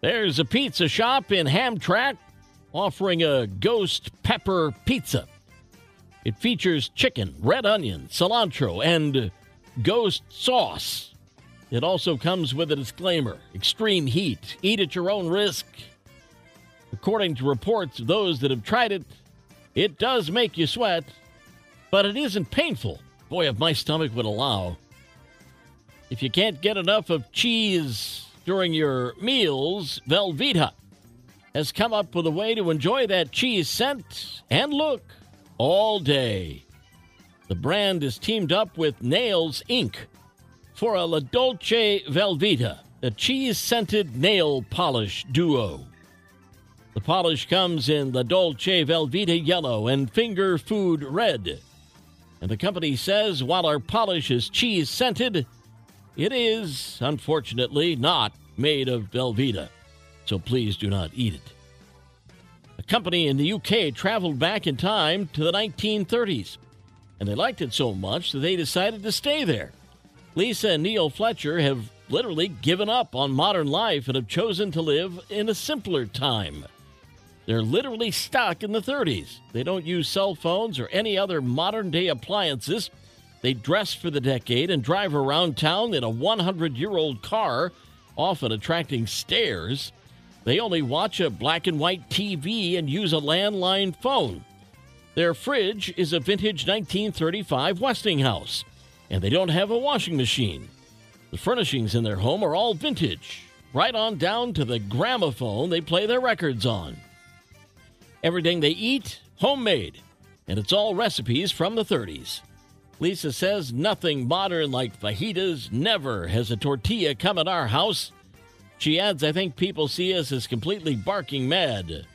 There's a pizza shop in Hamtramck offering a ghost pepper pizza. It features chicken, red onion, cilantro, and ghost sauce. It also comes with a disclaimer: extreme heat, eat at your own risk. According to reports of those that have tried it, it does make you sweat, but it isn't painful. Boy, if my stomach would allow. If you can't get enough of cheese during your meals, Velveeta has come up with a way to enjoy that cheese scent and look all day. The brand is teamed up with Nails Inc. for a La Dolce Velveeta, a cheese-scented nail polish duo. The polish comes in La Dolce Velveeta yellow and finger food red. And the company says while our polish is cheese-scented, it is, unfortunately, not made of Velveeta, so please do not eat it. A company in the UK traveled back in time to the 1930s, and they liked it so much that they decided to stay there. Lisa and Neil Fletcher have literally given up on modern life and have chosen to live in a simpler time. They're literally stuck in the 30s. They don't use cell phones or any other modern-day appliances. They dress for the decade and drive around town in a 100-year-old car, often attracting stares. They only watch a black-and-white TV and use a landline phone. Their fridge is a vintage 1935 Westinghouse, and they don't have a washing machine. The furnishings in their home are all vintage, right on down to the gramophone they play their records on. Everything they eat, homemade, and it's all recipes from the 30s. Lisa says nothing modern like fajitas. Never has a tortilla come at our house. She adds, I think people see us as completely barking mad,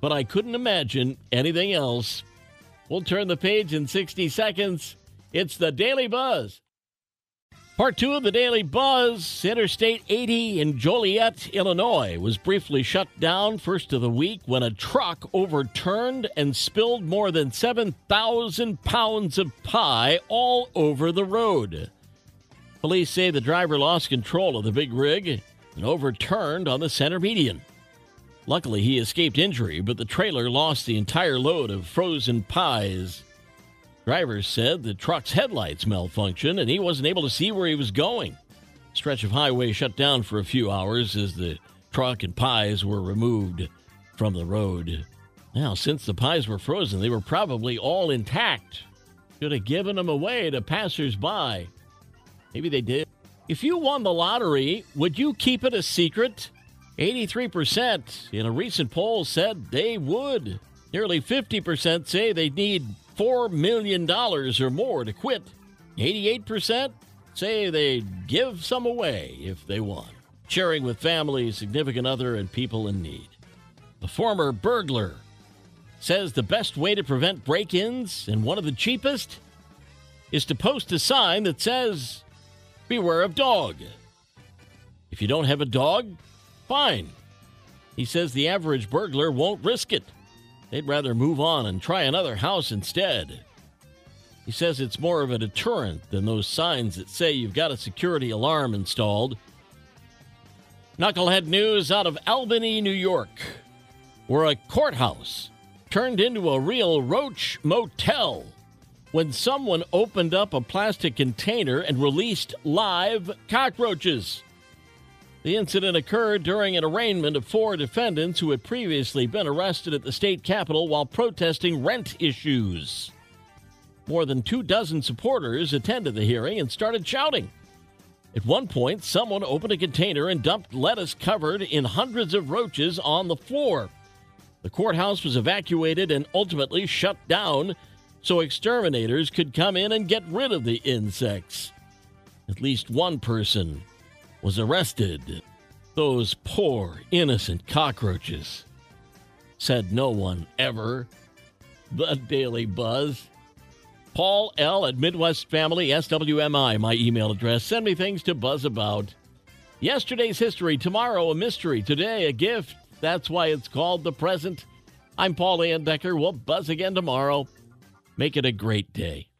but I couldn't imagine anything else. We'll turn the page in 60 seconds. It's the Daily Buzz. Part 2 of the Daily Buzz. Interstate 80 in Joliet, Illinois was briefly shut down first of the week when a truck overturned and spilled more than 7,000 pounds of pie all over the road. Police say the driver lost control of the big rig and overturned on the center median. Luckily, he escaped injury, but the trailer lost the entire load of frozen pies. Drivers said the truck's headlights malfunctioned and he wasn't able to see where he was going. A stretch of highway shut down for a few hours as the truck and pies were removed from the road. Now, since the pies were frozen, they were probably all intact. Should have given them away to passersby. Maybe they did. If you won the lottery, would you keep it a secret? 83% in a recent poll said they would. Nearly 50% say they need $4 million or more to quit. 88% say they'd give some away if they won, sharing with family, significant other, and people in need. The former burglar says the best way to prevent break-ins, and one of the cheapest, is to post a sign that says, "Beware of dog." If you don't have a dog, fine. He says the average burglar won't risk it. They'd rather move on and try another house instead. He says it's more of a deterrent than those signs that say you've got a security alarm installed. Knucklehead news out of Albany, New York, where a courthouse turned into a real roach motel when someone opened up a plastic container and released live cockroaches. The incident occurred during an arraignment of four defendants who had previously been arrested at the state capitol while protesting rent issues. More than 2 dozen supporters attended the hearing and started shouting. At one point, someone opened a container and dumped lettuce covered in hundreds of roaches on the floor. The courthouse was evacuated and ultimately shut down so exterminators could come in and get rid of the insects. At least one person was arrested. Those poor, innocent cockroaches, said no one ever. The Daily Buzz. Paul L. at Midwest Family SWMI, my email address. Send me things to buzz about. Yesterday's history, tomorrow a mystery, today a gift. That's why it's called the present. I'm Paul Layendecker. We'll buzz again tomorrow. Make it a great day.